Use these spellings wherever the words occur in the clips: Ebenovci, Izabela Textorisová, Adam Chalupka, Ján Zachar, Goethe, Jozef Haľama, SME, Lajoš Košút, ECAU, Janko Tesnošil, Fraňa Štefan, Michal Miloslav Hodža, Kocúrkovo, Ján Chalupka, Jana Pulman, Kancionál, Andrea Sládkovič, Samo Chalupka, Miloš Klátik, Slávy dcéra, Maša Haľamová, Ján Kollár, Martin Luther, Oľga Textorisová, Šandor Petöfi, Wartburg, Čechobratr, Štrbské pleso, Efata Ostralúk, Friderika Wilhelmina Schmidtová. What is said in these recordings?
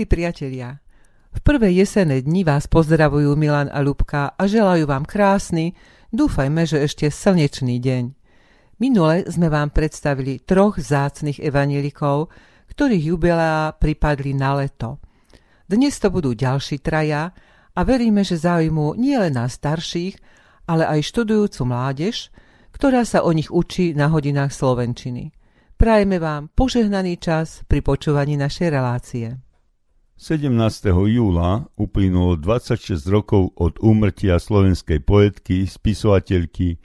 Milí priatelia, v prvé jesenné dni vás pozdravujú Milan a Ľubka a želajú vám krásny, dúfajme, že ešte slnečný deň. Minule sme vám predstavili troch vzácnych evanjelikov, ktorých jubileá pripadli na leto. Dnes to budú ďalší traja a veríme, že záujmu nielen nás starších, ale aj študujúcu mládež, ktorá sa o nich učí na hodinách slovenčiny. Prajeme vám požehnaný čas pri počúvaní našej relácie. 17. júla uplynulo 26 rokov od úmrtia slovenskej poetky, spisovateľky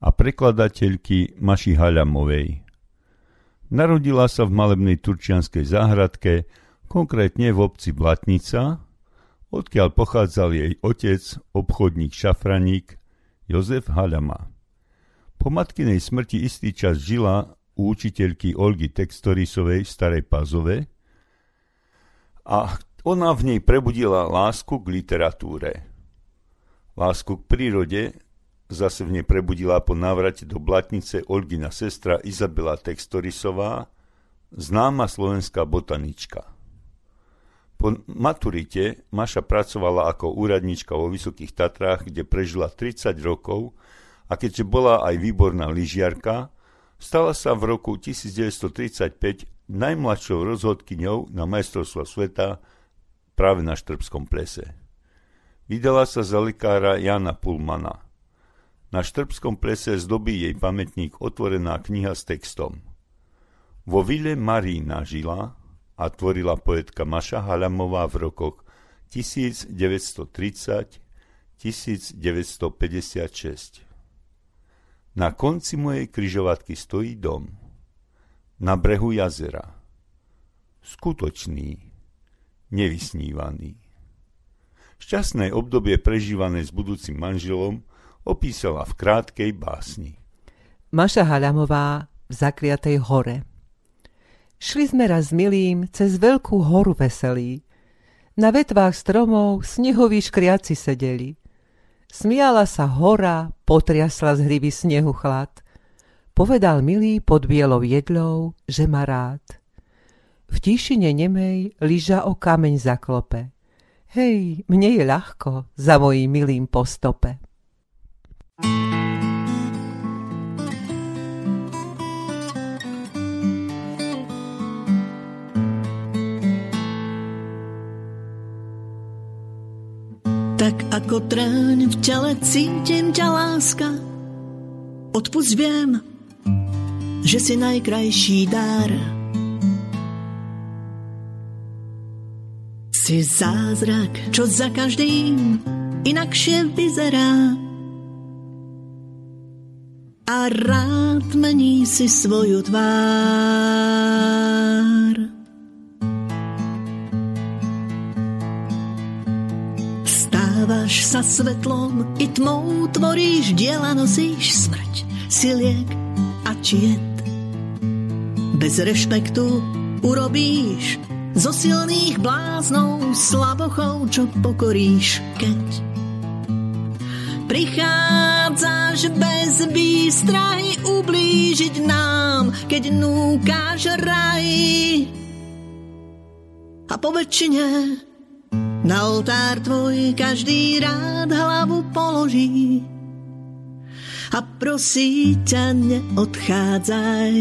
a prekladateľky Maši Haľamovej. Narodila sa v malebnej turčianskej záhradke, konkrétne v obci Blatnica, odkiaľ pochádzal jej otec, obchodník šafraník Jozef Haľama. Po matkinej smrti istý čas žila u učiteľky Oľgy Textorisovej v Starej Pazove, a ona v nej prebudila lásku k literatúre. Lásku k prírode zase v nej prebudila po návrate do Blatnice Olgina sestra Izabela Textorisová, známa slovenská botanička. Po maturite Maša pracovala ako úradnička vo Vysokých Tatrách, kde prežila 30 rokov a keďže bola aj výborná lyžiarka, stala sa v roku 1935 najmladšou rozhodkyňou na majstrovstvo sveta práve na Štrbskom plese. Vydala sa za lekára Jana Pulmana. Na Štrbskom plese zdobí jej pamätník otvorená kniha s textom. Vo vile Marína žila a tvorila poetka Maša Haľamová v rokoch 1930-1956. Na konci mojej križovatky stojí dom. Na brehu jazera. Skutočný, nevysnívaný. Šťastné obdobie prežívané s budúcim manželom opísala v krátkej básni. Maša Haľamová v zakliatej hore. Šli sme raz s milým cez veľkú horu veselí. Na vetvách stromov snehoví škriaci sedeli. Smiala sa hora, potriasla z hrivy snehu chlad. Povedal milý pod bielou jedľou, že má rád. V tíšine nemej lyža o kameň zaklope. Hej, mne je ľahko za mojím milým po stope. Tak ako tráň v tele cítim ťa láska. Odpusť viem, že si najkrajší dar. Si zázrak, čo za každým inakšie vyzerá. A rád mení si svoju tvár. Stávaš sa svetlom i tmou, tvoríš diela, nosíš smrť, si liek a čiet. Bez rešpektu urobíš zo silných bláznov slabochov, čo pokoríš, keď prichádzaš bez výstrahy ublížiť nám, keď núkáš raj. A po väčšine na oltár tvoj každý rád hlavu položí a prosí ťa, neodchádzaj.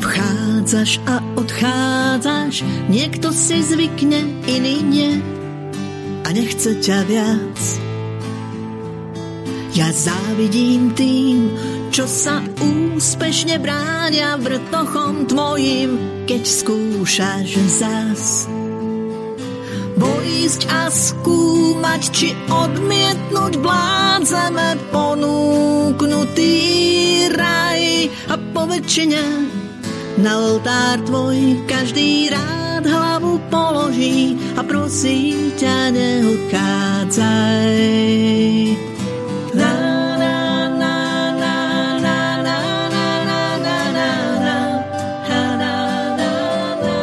Vchádzaš a odchádzaš, niekto si zvykne, iný nie a nechce ťa viac. Ja závidím tým, čo sa úspešne bránia vrtochom tvojim, keď skúšaš zas. Bojísť a skúmať, či odmietnúť bládzeme ponúknutý raj. A po väčšine na oltár tvoj každý rád hlavu položí a prosí ťa, neodchádzaj. Na, na, na, na, na, na, na, na, na, na, na, na, na, na, na.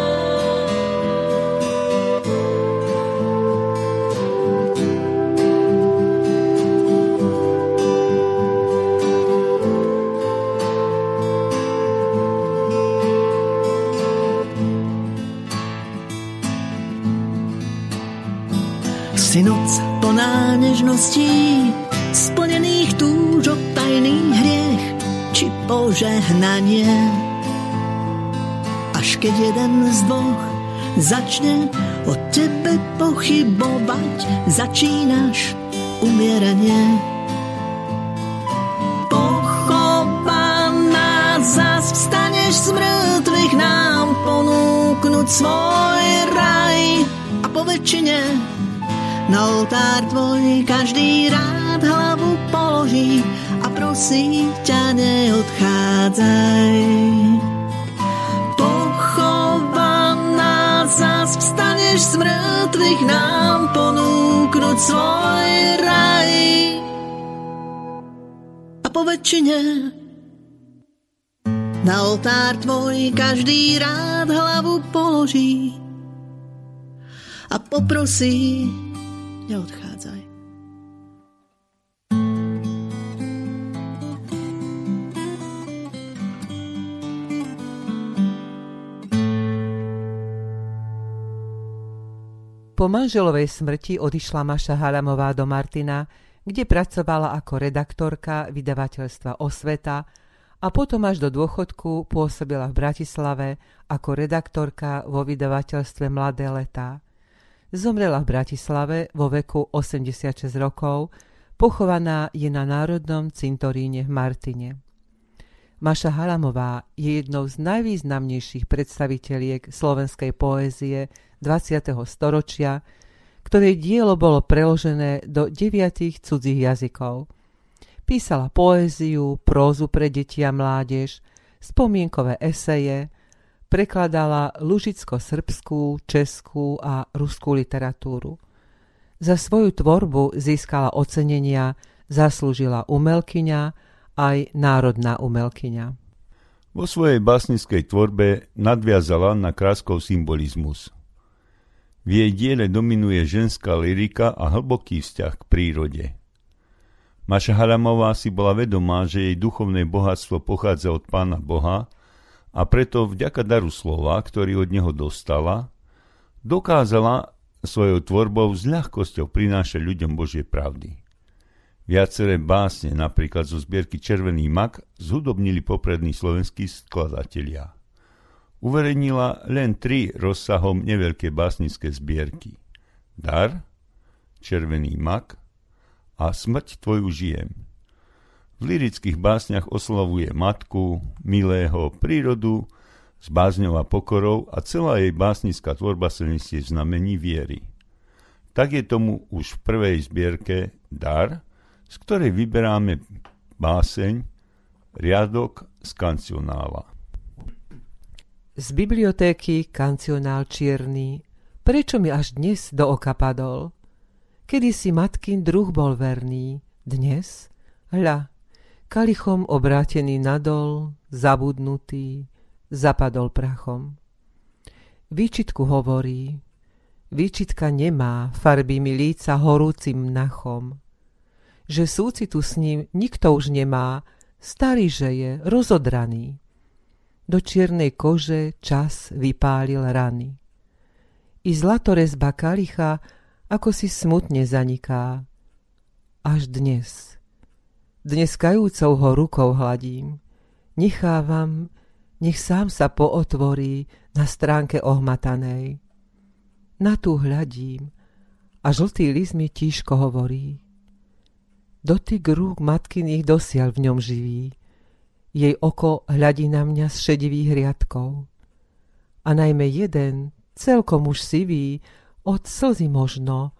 plná nežností, splnených túžob, tajný hriech či požehnanie. Až keď jeden z dvoch začne o tebe pochybovať, začínaš umieranie. Pochovaná zas vstaneš z mŕtvych, nám ponúknuť svoj raj. A po väčšine na oltár tvoj každý rád hlavu položí a prosí ťa, neodchádzaj. Pochovaná zas vstaneš z mŕtvych, nám ponúknuť svoj raj. A po väčšine na oltár tvoj každý rád hlavu položí a poprosí, neodchádzaj. Po manželovej smrti odišla Maša Haľamová do Martina, kde pracovala ako redaktorka vydavateľstva Osveta a potom až do dôchodku pôsobila v Bratislave ako redaktorka vo vydavateľstve Mladé letá. Zomrela v Bratislave vo veku 86 rokov, pochovaná je na Národnom cintoríne v Martine. Maša Haľamová je jednou z najvýznamnejších predstaviteľiek slovenskej poézie 20. storočia, ktorej dielo bolo preložené do 9 cudzích jazykov. Písala poéziu, prózu pre deti a mládež, spomienkové eseje, prekladala lužicko-srbskú, českú a ruskú literatúru. Za svoju tvorbu získala ocenenia, zaslúžila umelkyňa aj národná umelkyňa. Vo svojej básnickej tvorbe nadviazala na kráskov symbolizmus. V jej diele dominuje ženská lyrika a hlboký vzťah k prírode. Maša Haľamová si bola vedomá, že jej duchovné bohatstvo pochádza od Pána Boha, a preto vďaka daru slova, ktorý od neho dostala, dokázala svojou tvorbou s ľahkosťou prinášať ľuďom Božie pravdy. Viaceré básne, napríklad zo zbierky Červený mak, zhudobnili poprední slovenskí skladatelia. Uverejnila len 3 rozsahom neveľké básnické zbierky. Dar, Červený mak a Smrť tvoju žijem. V lirických básniach oslavuje matku, milého, prírodu, s bázňou a pokorou a celá jej básnická tvorba sa nesie v znamení viery. Tak je tomu už v prvej zbierke Dar, z ktorej vyberáme báseň, riadok z kancionála. Z bibliotéky Kancionál čierny, prečo mi až dnes do oka padol? Kedysi matkin druh bol verný, dnes, hľa, kalichom obrátený nadol, zabudnutý, zapadol prachom. Výčitku hovorí, výčitka nemá farby mi líca horúcim mnachom. Že súcitu s ním nikto už nemá, starý že je, rozodraný. Do čiernej kože čas vypálil rany. I zlatorezba kalicha ako si smutne zaniká. Až dnes. Dnes kajúcou ho rukou hladím, nechávam, nech sám sa pootvorí na stránke ohmatanej. Na tú hľadím a žltý list mi tížko hovorí. Dotyk rúk matkyných dosiaľ v ňom živí, jej oko hľadí na mňa z šedivých riadkov. A najmä jeden, celkom už sivý, od slzy možno,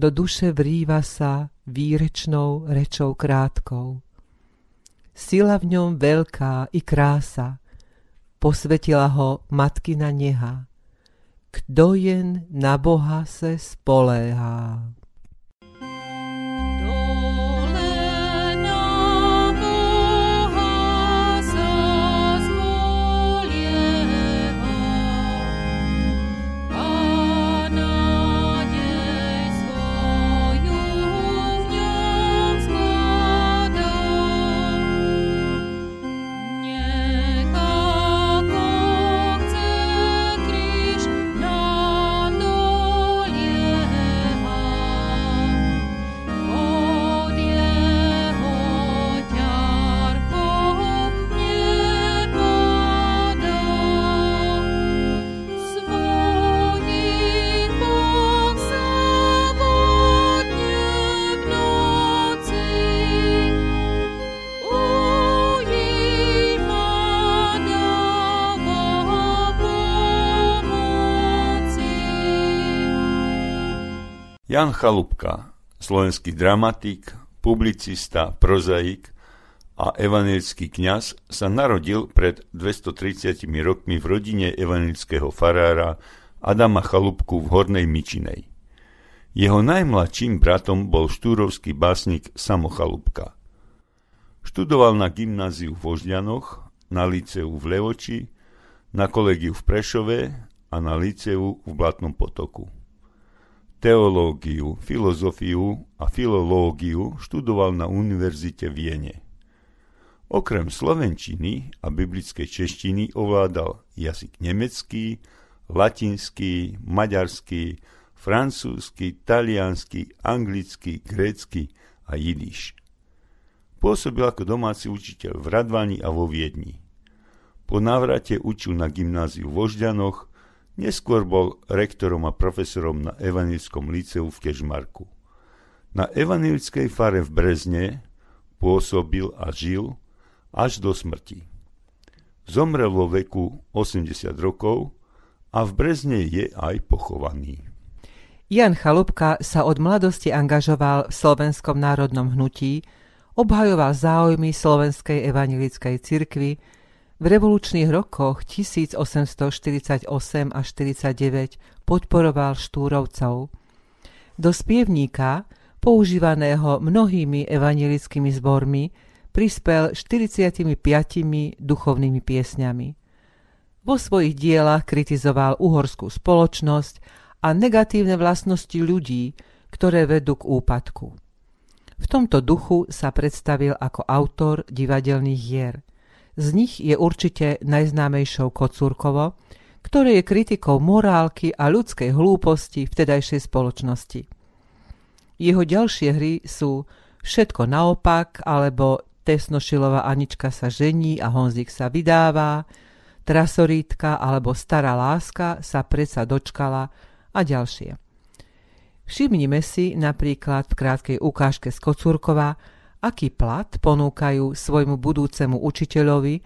do duše vrýva sa výrečnou rečou krátkou. Sila v ňom veľká i krása, posvetila ho matkina neha. Kto jen na Boha se spoléhá? Ján Chalupka, slovenský dramatik, publicista, prozaik a evanjelický kňaz, sa narodil pred 230 rokmi v rodine evanjelického farára Adama Chalupku v Hornej Mičinej. Jeho najmladším bratom bol štúrovský básnik Samo Chalupka. Študoval na gymnáziu v Vožďanoch, na liceu v Levoči, na kolegiu v Prešove a na liceu v Blatnom Potoku. Teológiu, filozofiu a filológiu študoval na univerzite v Viene. Okrem slovenčiny a biblickej češtiny ovládal jazyk nemecký, latinský, maďarský, francúzsky, taliansky, anglicky, grécky a jidiš. Pôsobil ako domáci učiteľ v Radvani a vo Viedni. Po návrate učil na gymnáziu v Vožďanoch, neskôr bol rektorom a profesorom na evanjelickom liceu v Kežmarku. Na evanjelickej fare v Brezne pôsobil a žil až do smrti. Zomrel vo veku 80 rokov a v Brezne je aj pochovaný. Ján Chalupka sa od mladosti angažoval v Slovenskom národnom hnutí, obhajoval záujmy Slovenskej evanjelickej cirkvi, v revolučných rokoch 1848 až 49 podporoval štúrovcov. Do spievníka, používaného mnohými evanjelickými zbormi, prispel 45 duchovnými piesňami. Vo svojich dielach kritizoval uhorskú spoločnosť a negatívne vlastnosti ľudí, ktoré vedú k úpadku. V tomto duchu sa predstavil ako autor divadelných hier. Z nich je určite najznámejšou Kocúrkovo, ktoré je kritikou morálky a ľudskej hlúposti vtedajšej spoločnosti. Jeho ďalšie hry sú Všetko naopak alebo Tesnošilová Anička sa žení a Honzik sa vydáva, Trasorítka alebo Stará láska sa predsa dočkala a ďalšie. Všimnime si napríklad v krátkej ukážke z Kocúrkova, aký plat ponúkajú svojmu budúcemu učiteľovi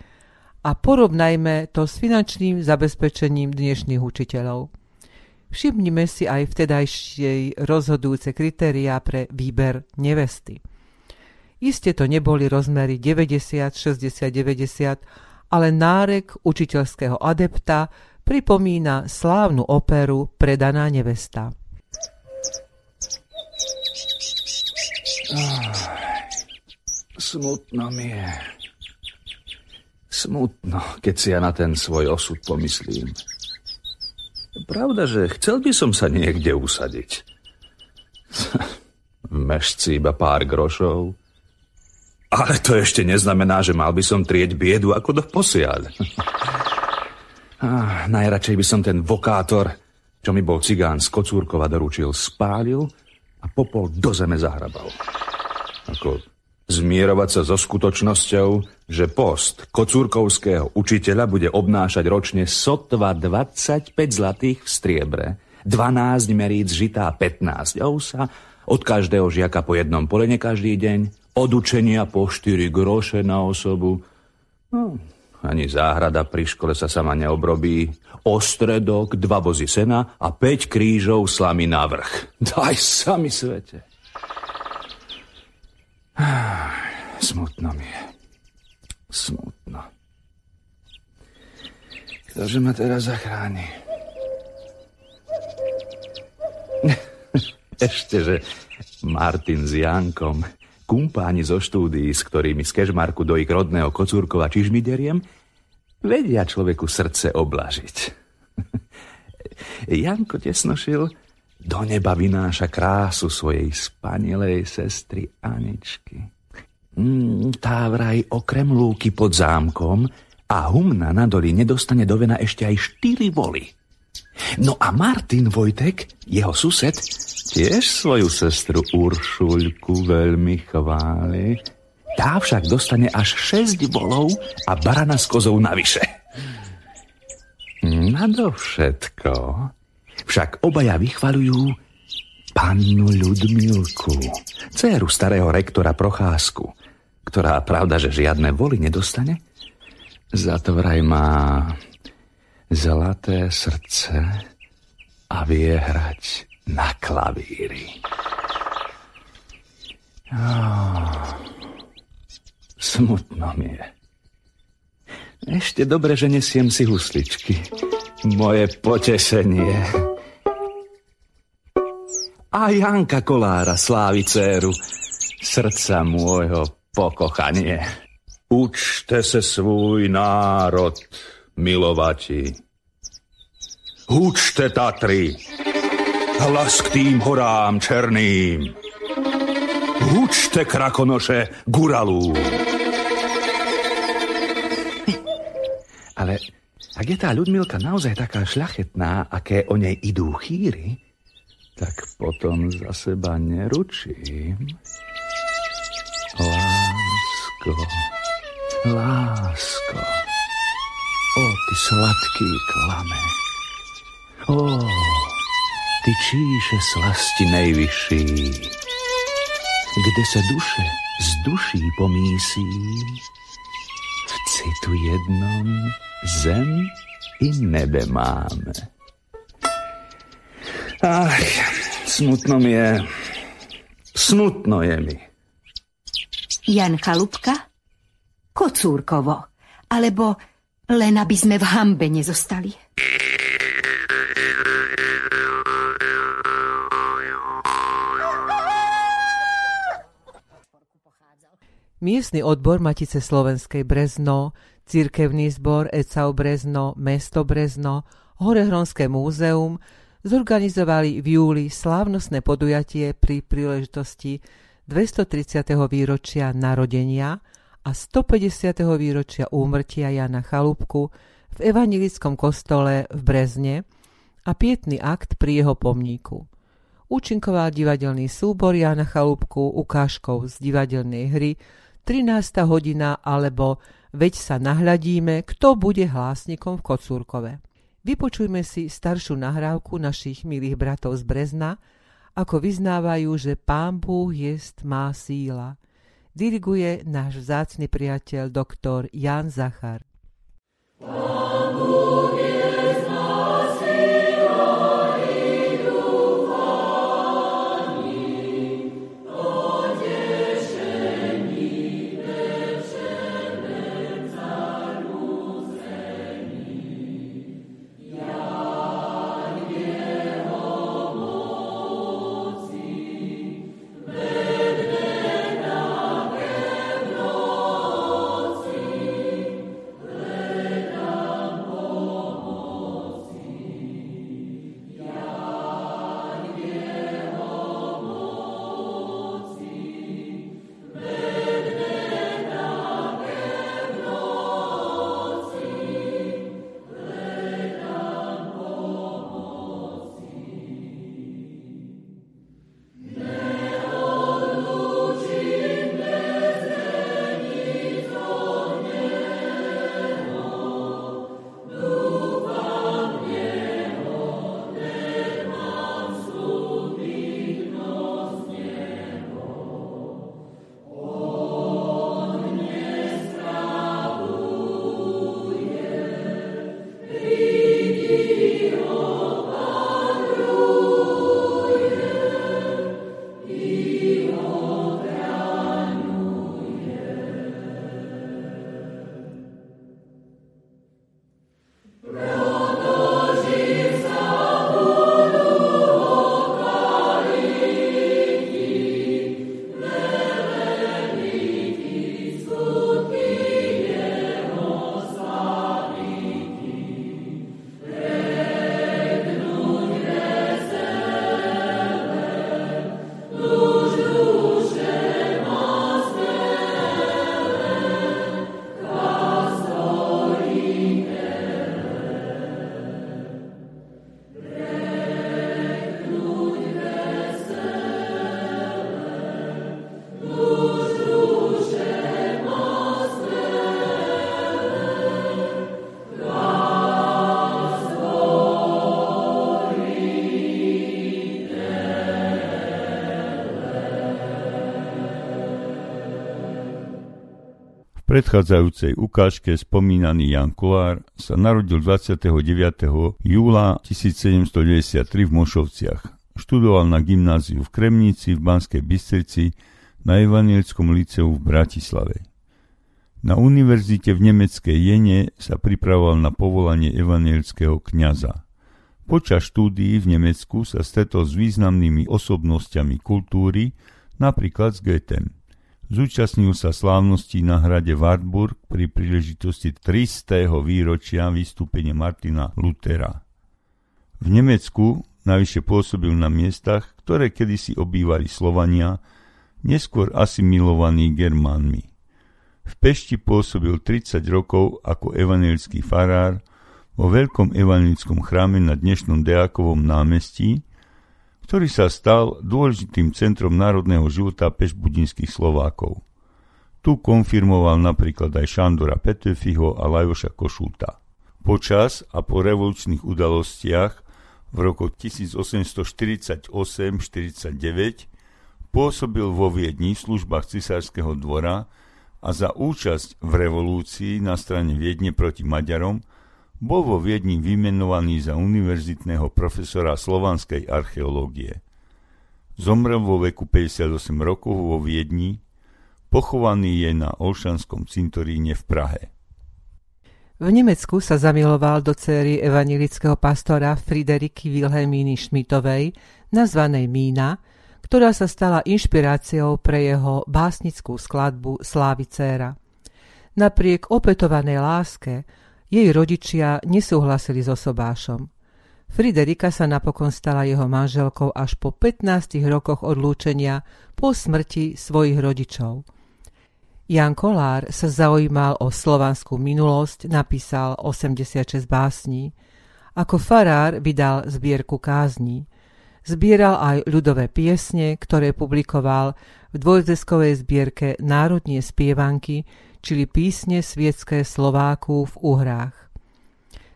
a porovnajme to s finančným zabezpečením dnešných učiteľov. Všimnime si aj vtedajšie rozhodujúce kritériá pre výber nevesty. Iste to neboli rozmery 90, 60, 90, ale nárek učiteľského adepta pripomína slávnu operu Predaná nevesta. Smutno mi je. Smutno, keď si ja na ten svoj osud pomyslím. Pravda, že chcel by som sa niekde usadiť. V Mešci iba pár grošov. Ale to ešte neznamená, že mal by som trieť biedu ako doposiaľ. Najradšej by som ten vokátor, čo mi bol cigán z Kocúrkova doručil, spálil a popol do zeme zahrabal. Ako zmierovať sa so skutočnosťou, že post kocúrkovského učiteľa bude obnášať ročne sotva 25 zlatých v striebre, 12 meríc žitá, 15 ousa, od každého žiaka po jednom polene každý deň, od učenia po 4 groše na osobu. Ani záhrada pri škole sa sama neobrobí. Ostredok, 2 vozy sena a 5 krížov slamy na vrch. Daj sa mi svete. Smutno mi je. Smutno. Ktože ma teraz zachráni? Ešte, že Martin s Jankom, kumpáni zo štúdií, s ktorými z Kežmarku do ich rodného Kocúrkova čižmideriem, vedia človeku srdce oblažiť. Janko Tesnošil do neba vynáša krásu svojej spanilej sestry Aničky. Tá vraj okrem lúky pod zámkom a humna na doli nedostane do vena ešte aj 4 voly. No a Martin Vojtek, jeho sused, tiež svoju sestru Uršuľku veľmi chváli. Tá však dostane až 6 volov a barana s kozou navyše. Nadovšetko však obaja vychvaľujú pannu Ľudmilku, dcéru starého rektora Procházku, ktorá, pravda, že žiadne voly nedostane, za to vraj má zlaté srdce a vie hrať na klavíri. Smutno mi je. Ešte dobre, že nesiem si husličky. Moje potešenie. A Janka Kollára, Slávy dcéru, srdca môjho pokochanie. Učte se svůj národ milovati. Hučte Tatry, hlas k tým horám černým. Hučte krakonoše guralů. Ale ak je tá Ľudmilka naozaj taká šľachetná, aké o nej idú chýry, tak potom za seba neručím. Lásko, lásko, o ty sladký klame, o ty číše slasti nejvyšší, kde sa duše z duší pomísí, v citu jednom zem i nebe máme. Ach, smutno mi je. Smutno je mi. Ján Chalupka, Kocúrkovo. Alebo len aby sme v hanbe nezostali. Miestny odbor Matice slovenskej Brezno, Cirkevný zbor ECAU Brezno, Mesto Brezno, Horehronské múzeum zorganizovali v júli slávnostné podujatie pri príležitosti 230. výročia narodenia a 150. výročia úmrtia Jána Chalupku v evanjelickom kostole v Brezne a pietný akt pri jeho pomníku. Účinkoval divadelný súbor Jána Chalupku ukážkou z divadelnej hry 13. hodina alebo Veď sa nahľadíme, kto bude hlásnikom v Kocúrkove. Vypočujme si staršiu nahrávku našich milých bratov z Brezna, ako vyznávajú, že Pán Búh jest má síla. Diriguje náš vzácny priateľ doktor Ján Zachar. Pán Búh jest má síla, idú Páni, potešení večerném zarmúcení. Jan jeho moci vedne na pevnoci, len nám pomoci. Jan jeho moci vedne na pevnoci, len nám pomoci. V predchádzajúcej ukážke spomínaný Ján Kollár sa narodil 29. júla 1793 v Mošovciach. Študoval na gymnáziu v Kremnici, v Banskej Bystrici, na Evanjelickom liceu v Bratislave. Na univerzite v nemeckej Jene sa pripravoval na povolanie evanjelického kňaza. Počas štúdií v Nemecku sa stretol s významnými osobnostiami kultúry, napríklad s Goethem. Zúčastnil sa slávností na hrade Wartburg pri príležitosti 300. výročia vystúpenia Martina Luthera. V Nemecku navyše pôsobil na miestach, ktoré kedysi obývali Slovania, neskôr asimilovaní Germánmi. V Pešti pôsobil 30 rokov ako evanjelický farár vo veľkom evanjelickom chráme na dnešnom Deákovom námestí, ktorý sa stal dôležitým centrom národného života pešbudinských Slovákov. Tu konfirmoval napríklad aj Šandora Petöfiho a Lajoša Košúta. Počas a po revolučných udalostiach v rokoch 1848-49 pôsobil vo Viedni v službách cisárskeho dvora a za účasť v revolúcii na strane Viedne proti Maďarom bol vo Viedni vymenovaný za univerzitného profesora slovanskej archeológie. Zomrel vo veku 58 rokov vo Viedni, pochovaný je na Olšanskom cintoríne v Prahe. V Nemecku sa zamiloval do céry evanjelického pastora Frideriky Wilhelminy Schmidtovej, nazvanej Mína, ktorá sa stala inšpiráciou pre jeho básnickú skladbu Slávy dcéra. Napriek opetovanej láske jej rodičia nesúhlasili so sobášom. Friderika sa napokon stala jeho manželkou až po 15 rokoch odlúčenia po smrti svojich rodičov. Ján Kollár sa zaujímal o slovanskú minulosť, napísal 86 básní. Ako farár vydal zbierku kázni. Zbieral aj ľudové piesne, ktoré publikoval v dvojdeskovej zbierke Národnie spievanky, čili písne svietské Slovákov v Uhrách.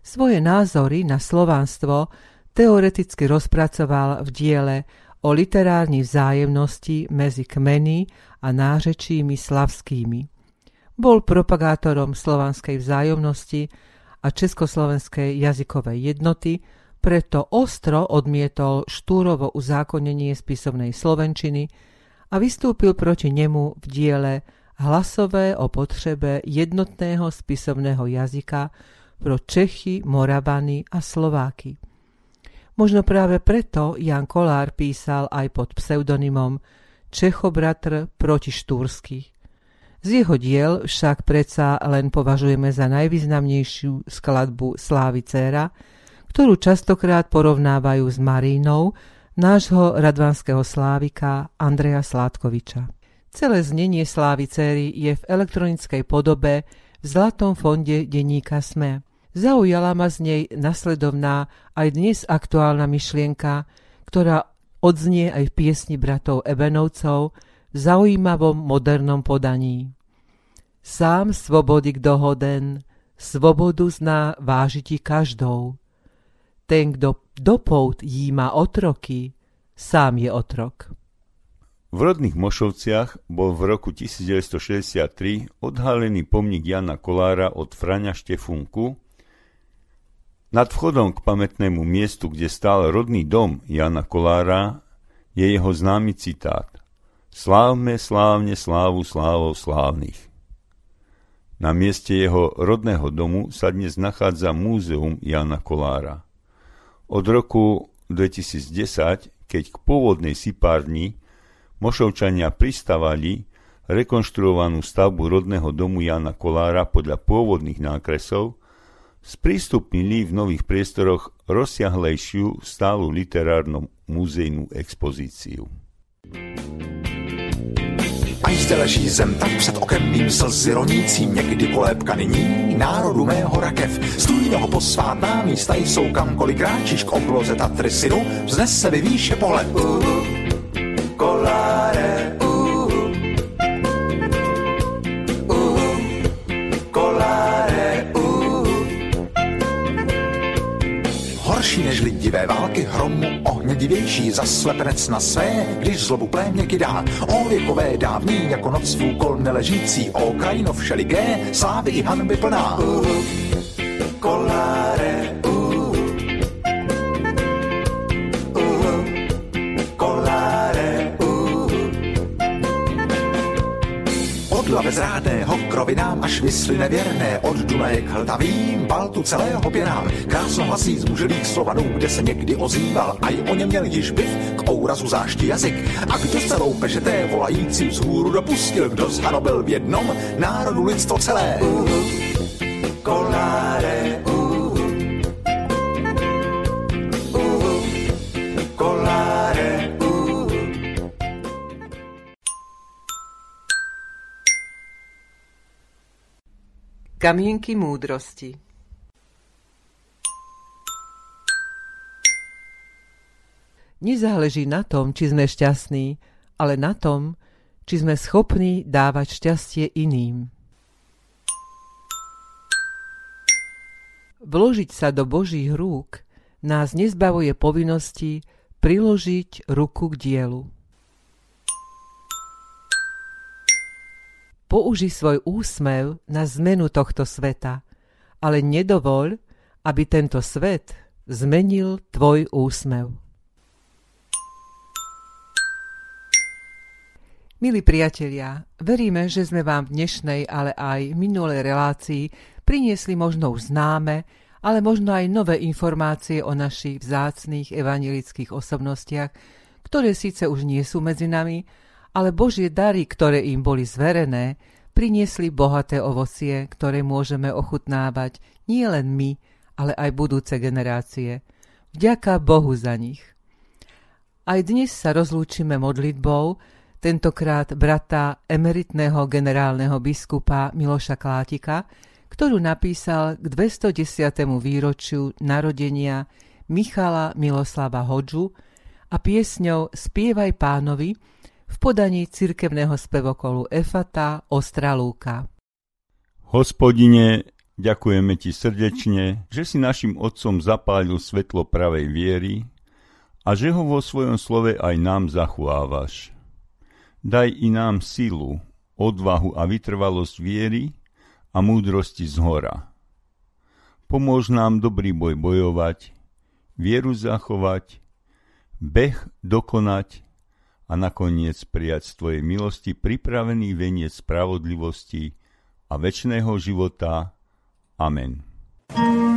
Svoje názory na slovanstvo teoreticky rozpracoval v diele o literárnej vzájemnosti medzi kmeny a nářečími slavskými. Bol propagátorom slovanskej vzájomnosti a československej jazykovej jednoty, preto ostro odmietol Štúrovo uzákonenie spisovnej slovenčiny a vystúpil proti nemu v diele Hlasové o potřebe jednotného spisovného jazyka pro Čechy, Moravany a Slováky. Možno práve preto Ján Kollár písal aj pod pseudonymom Čechobratr proti Štúrskych. Z jeho diel však predsa len považujeme za najvýznamnejšiu skladbu Slávy dcéra, ktorú častokrát porovnávajú s Marínou nášho radvanského slávika Andrea Sládkoviča. Celé znenie Slávy dcéry je v elektronickej podobe v zlatom fonde denníka SME. Zaujala ma z nej nasledovná aj dnes aktuálna myšlienka, ktorá odznie aj v piesni bratov Ebenovcov v zaujímavom modernom podaní. Sám svobody kdo hoden, svobodu zná vážiti každou. Ten, kdo dopout jí má otroky, sám je otrok. V rodných Mošovciach bol v roku 1963 odhalený pomník Jána Kollára od Fraňa Štefunku. Nad vchodom k pamätnému miestu, kde stál rodný dom Jána Kollára, je jeho známy citát: Slávme slávne slávu slávou slávnych. Na mieste jeho rodného domu sa dnes nachádza múzeum Jána Kollára. Od roku 2010, keď k pôvodnej sypárni Mošovčania pristavali rekonštruovanú stavbu rodného domu Jána Kollára podľa pôvodných nákresov, sprístupnili v nových priestoroch rozsiahlejšiu stálu literárnu muzejnú expozíciu. Ani zde leží zem, tak před okem mým slzy ronící, někdy kolébka nyní národu mého rakev. Stůjnoho posvátná místa jsou kamkoliv kráčíš k obloze Tatry synu, vznes se vyvýše pohled. Kolláre, Kolláre, Horší než lidivé války, hromu ohně divější, zaslepenec na své, když zlobu plémě kydá. O věkové dávní, jako noc svůj kolm neležící, o krajino všeliké, slávy i hanby plná. Kolláre, bezrádného, krovinám až mysli nevěrné, od Dunaje k hltavým, Baltu celého pěnám, krásno hlasí z mužilých Slovanů, kde se někdy ozýval, a i o něm měl již byv, k ourazu záští jazyk. A kdo se loupežeté volajícím z hůru dopustil, kdo zhanobil v jednom národu lidstvo celé. Kolláre, Kolláre, Kamienky múdrosti. Nezáleží na tom, či sme šťastní, ale na tom, či sme schopní dávať šťastie iným. Vložiť sa do Božích rúk nás nezbavuje povinnosti priložiť ruku k dielu. Použij svoj úsmev na zmenu tohto sveta, ale nedovoľ, aby tento svet zmenil tvoj úsmev. Milí priatelia, veríme, že sme vám v dnešnej, ale aj minulej relácii priniesli možno už známe, ale možno aj nové informácie o našich vzácnych evanjelických osobnostiach, ktoré síce už nie sú medzi nami, ale Božie dary, ktoré im boli zverené, priniesli bohaté ovocie, ktoré môžeme ochutnávať nielen my, ale aj budúce generácie. Vďaka Bohu za nich. Aj dnes sa rozlúčime modlitbou, tentokrát brata emeritného generálneho biskupa Miloša Klátika, ktorú napísal k 210. výročiu narodenia Michala Miloslava Hodžu a piesňou Spievaj pánovi v podaní cirkevného spevokolu Efata Ostralúka. Hospodine, ďakujeme ti srdečne, že si našim otcom zapálil svetlo pravej viery a že ho vo svojom slove aj nám zachovávaš. Daj i nám silu, odvahu a vytrvalosť viery a múdrosti zhora. Pomôž nám dobrý boj bojovať, vieru zachovať, beh dokonať a nakoniec prijať z tvojej milosti pripravený veniec spravodlivosti a večného života. Amen.